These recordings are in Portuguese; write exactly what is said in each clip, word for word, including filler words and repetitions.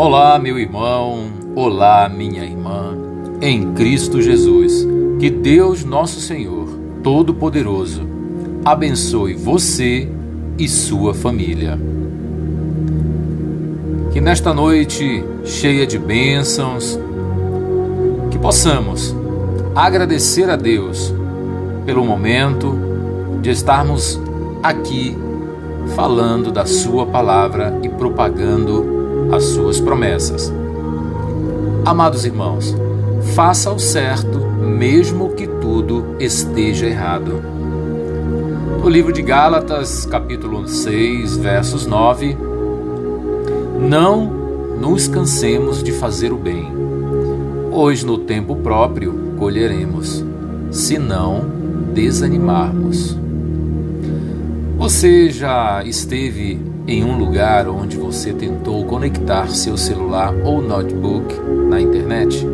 Olá, meu irmão, olá, minha irmã, em Cristo Jesus, que Deus nosso Senhor, Todo-Poderoso, abençoe você e sua família. Que nesta noite cheia de bênçãos, que possamos agradecer a Deus pelo momento de estarmos aqui falando da sua palavra e propagando as suas promessas. Amados irmãos, faça o certo, mesmo que tudo esteja errado. No livro de Gálatas, capítulo seis, versos nove, não nos cansemos de fazer o bem, pois no tempo próprio colheremos, se não desanimarmos. Você já esteve em um lugar onde você tentou conectar seu celular ou notebook na internet,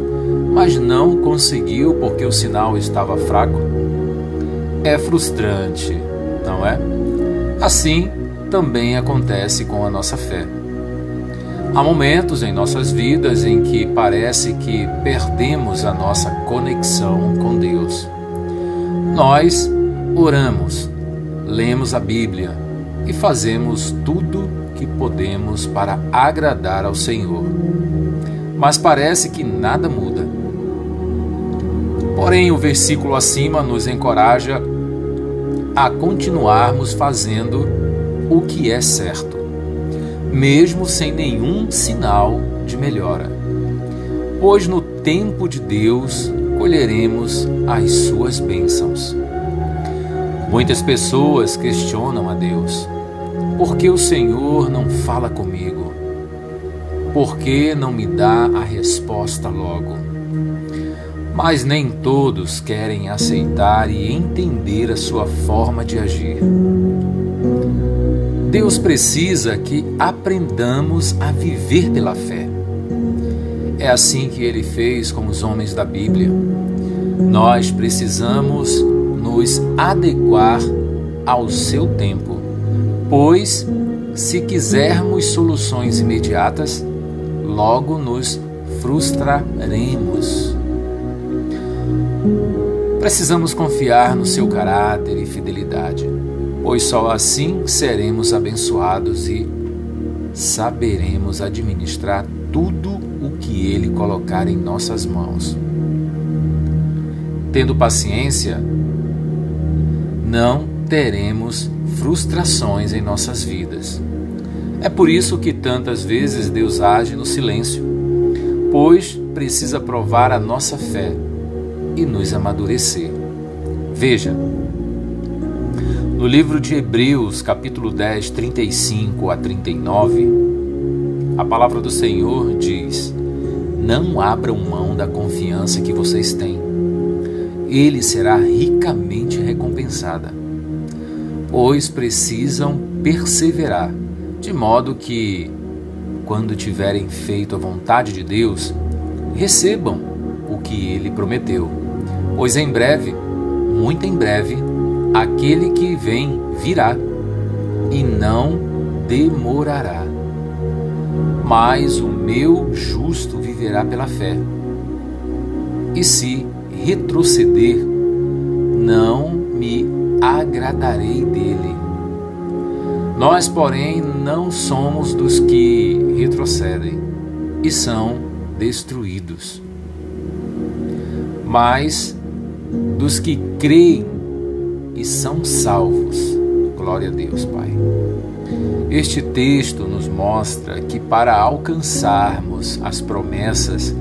mas não conseguiu porque o sinal estava fraco? É frustrante, não é? Assim também acontece com a nossa fé. Há momentos em nossas vidas em que parece que perdemos a nossa conexão com Deus. Nós oramos, lemos a Bíblia e fazemos tudo que podemos para agradar ao Senhor, mas parece que nada muda. Porém, o versículo acima nos encoraja a continuarmos fazendo o que é certo, mesmo sem nenhum sinal de melhora, pois no tempo de Deus colheremos as suas bênçãos. Muitas pessoas questionam a Deus: por que o Senhor não fala comigo? Por que não me dá a resposta logo? Mas nem todos querem aceitar e entender a sua forma de agir. Deus precisa que aprendamos a viver pela fé. É assim que Ele fez com os homens da Bíblia. Nós precisamos nos adequar ao seu tempo, pois se quisermos soluções imediatas, logo nos frustraremos. Precisamos confiar no seu caráter e fidelidade, pois só assim seremos abençoados e saberemos administrar tudo o que Ele colocar em nossas mãos. Tendo paciência, não teremos frustrações em nossas vidas. É por isso que tantas vezes Deus age no silêncio, pois precisa provar a nossa fé e nos amadurecer. Veja, no livro de Hebreus, capítulo dez, trinta e cinco a trinta e nove, a palavra do Senhor diz: não abram mão da confiança que vocês têm. Ele será ricamente recompensada, pois precisam perseverar, de modo que, quando tiverem feito a vontade de Deus, recebam o que Ele prometeu, pois em breve, muito em breve, aquele que vem virá e não demorará. Mas o meu justo viverá pela fé, e se retroceder, não me agradarei dele. Nós, porém, não somos dos que retrocedem e são destruídos, mas dos que creem e são salvos. Glória a Deus, Pai. Este texto nos mostra que para alcançarmos as promessas,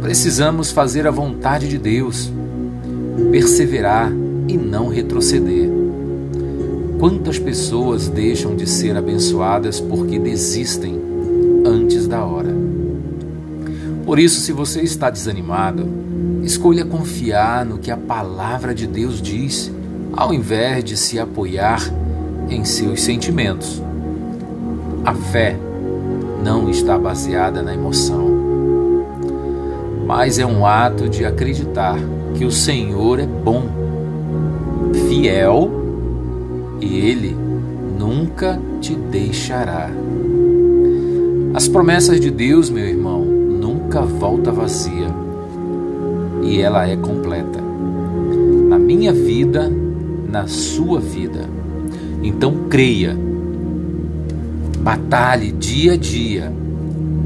precisamos fazer a vontade de Deus, perseverar e não retroceder. Quantas pessoas deixam de ser abençoadas porque desistem antes da hora? Por isso, se você está desanimado, escolha confiar no que a palavra de Deus diz, ao invés de se apoiar em seus sentimentos. A fé não está baseada na emoção, mas é um ato de acreditar que o Senhor é bom, fiel, e Ele nunca te deixará. As promessas de Deus, meu irmão, nunca volta vazia e ela é completa. Na minha vida, na sua vida. Então creia, batalhe dia a dia,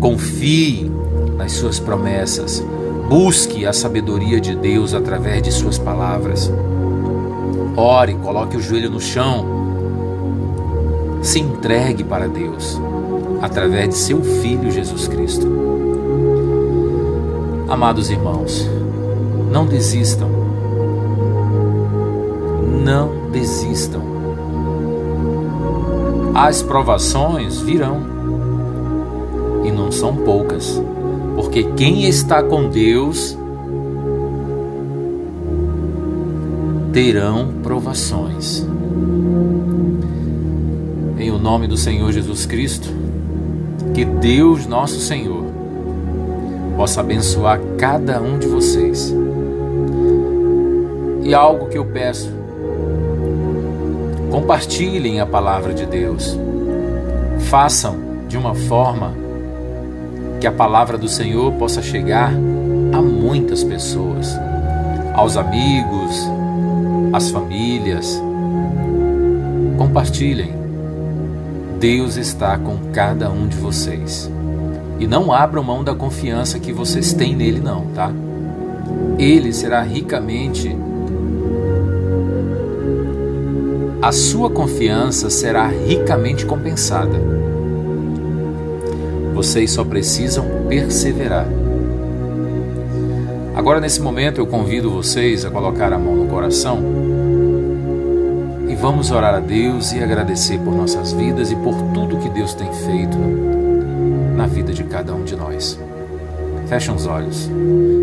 confie nas suas promessas, busque a sabedoria de Deus através de suas palavras. Ore, coloque o joelho no chão, se entregue para Deus através de seu Filho Jesus Cristo. Amados irmãos, não desistam, não desistam. As provações virão e não são poucas, porque quem está com Deus terão provações. Em o nome do Senhor Jesus Cristo, que Deus nosso Senhor possa abençoar cada um de vocês. E algo que eu peço, compartilhem a palavra de Deus. Façam de uma forma que a palavra do Senhor possa chegar a muitas pessoas, aos amigos, às famílias. Compartilhem. Deus está com cada um de vocês. E não abram mão da confiança que vocês têm nele, não, tá? Ele será ricamente... A sua confiança será ricamente compensada. Vocês só precisam perseverar. Agora, nesse momento, eu convido vocês a colocar a mão no coração e vamos orar a Deus e agradecer por nossas vidas e por tudo que Deus tem feito na vida de cada um de nós. Fechem os olhos.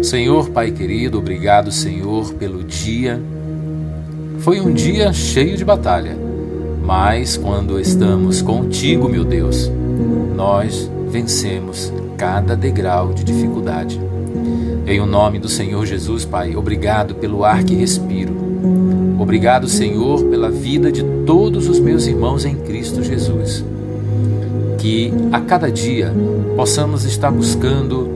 Senhor, Pai querido, obrigado, Senhor, pelo dia. Foi um dia cheio de batalha, mas quando estamos contigo, meu Deus, nós vencemos cada degrau de dificuldade. Em o nome do Senhor Jesus, Pai, obrigado pelo ar que respiro. Obrigado, Senhor, pela vida de todos os meus irmãos em Cristo Jesus. Que a cada dia possamos estar buscando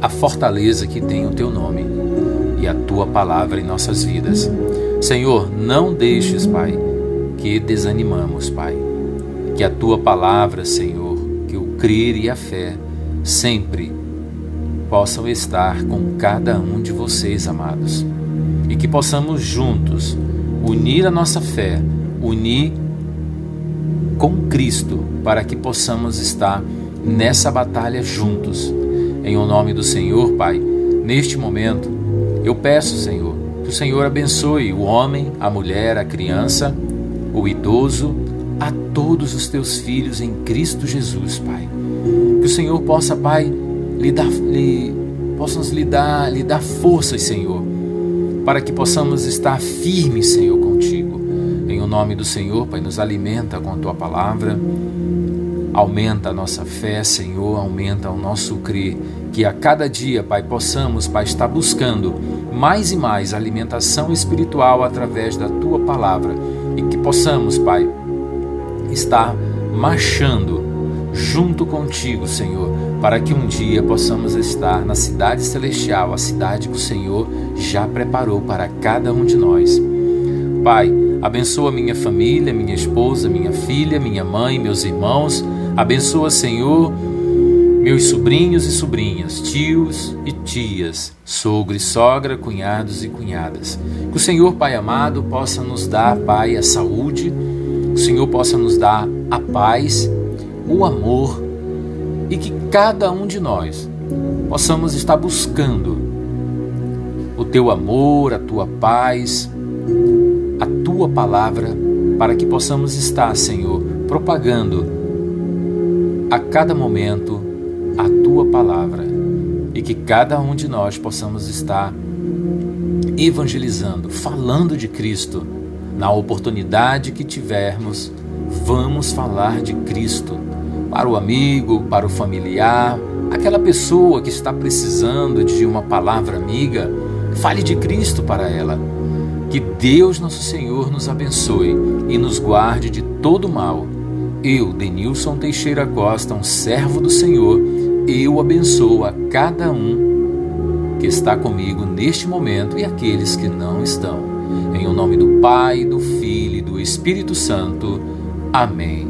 a fortaleza que tem o Teu nome e a Tua palavra em nossas vidas. Senhor, não deixes, Pai, que desanimamos, Pai. Que a Tua palavra, Senhor, que o crer e a fé sempre possam estar com cada um de vocês, amados. E que possamos juntos unir a nossa fé, unir com Cristo, para que possamos estar nessa batalha juntos. Em o nome do Senhor, Pai, neste momento, eu peço, Senhor, que o Senhor abençoe o homem, a mulher, a criança, o idoso, a todos os teus filhos em Cristo Jesus, Pai. Que o Senhor possa, Pai, lhe dar, lhe, possamos lhe dar, lhe dar forças, Senhor, para que possamos estar firmes, Senhor, contigo. Em o nome do Senhor, Pai, nos alimenta com a Tua palavra, aumenta a nossa fé, Senhor, aumenta o nosso crer, que a cada dia, Pai, possamos, Pai, estar buscando mais e mais alimentação espiritual através da Tua palavra e que possamos, Pai, estar marchando junto contigo, Senhor, para que um dia possamos estar na cidade celestial, a cidade que o Senhor já preparou para cada um de nós. Pai, abençoa minha família, minha esposa, minha filha, minha mãe, meus irmãos. Abençoa, Senhor, meus sobrinhos e sobrinhas, tios e tias, sogro e sogra, cunhados e cunhadas. Que o Senhor, Pai amado, possa nos dar, Pai, a saúde, que o Senhor possa nos dar a paz, o amor, e que cada um de nós possamos estar buscando o Teu amor, a Tua paz, a Tua palavra, para que possamos estar, Senhor, propagando a cada momento a Tua palavra e que cada um de nós possamos estar evangelizando, falando de Cristo. Na oportunidade que tivermos, vamos falar de Cristo para o amigo, para o familiar, aquela pessoa que está precisando de uma palavra amiga, fale de Cristo para ela. Que Deus nosso Senhor nos abençoe e nos guarde de todo mal. Eu, Denilson Teixeira Costa, um servo do Senhor, eu abençoo a cada um que está comigo neste momento e aqueles que não estão. Em o nome do Pai, do Filho e do Espírito Santo. Amém.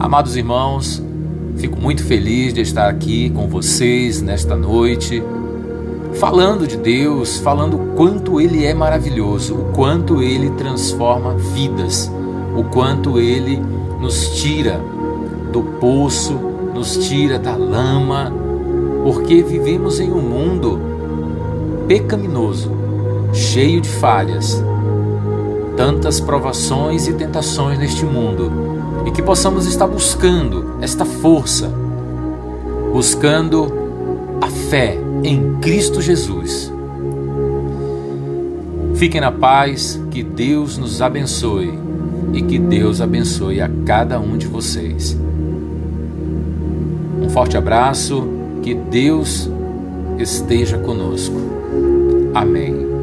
Amados irmãos, fico muito feliz de estar aqui com vocês nesta noite, falando de Deus, falando o quanto Ele é maravilhoso, o quanto Ele transforma vidas, o quanto Ele nos tira do poço, nos tira da lama, porque vivemos em um mundo pecaminoso, cheio de falhas, tantas provações e tentações neste mundo, e que possamos estar buscando esta força, buscando a fé em Cristo Jesus. Fiquem na paz, que Deus nos abençoe. E que Deus abençoe a cada um de vocês. Um forte abraço, que Deus esteja conosco. Amém.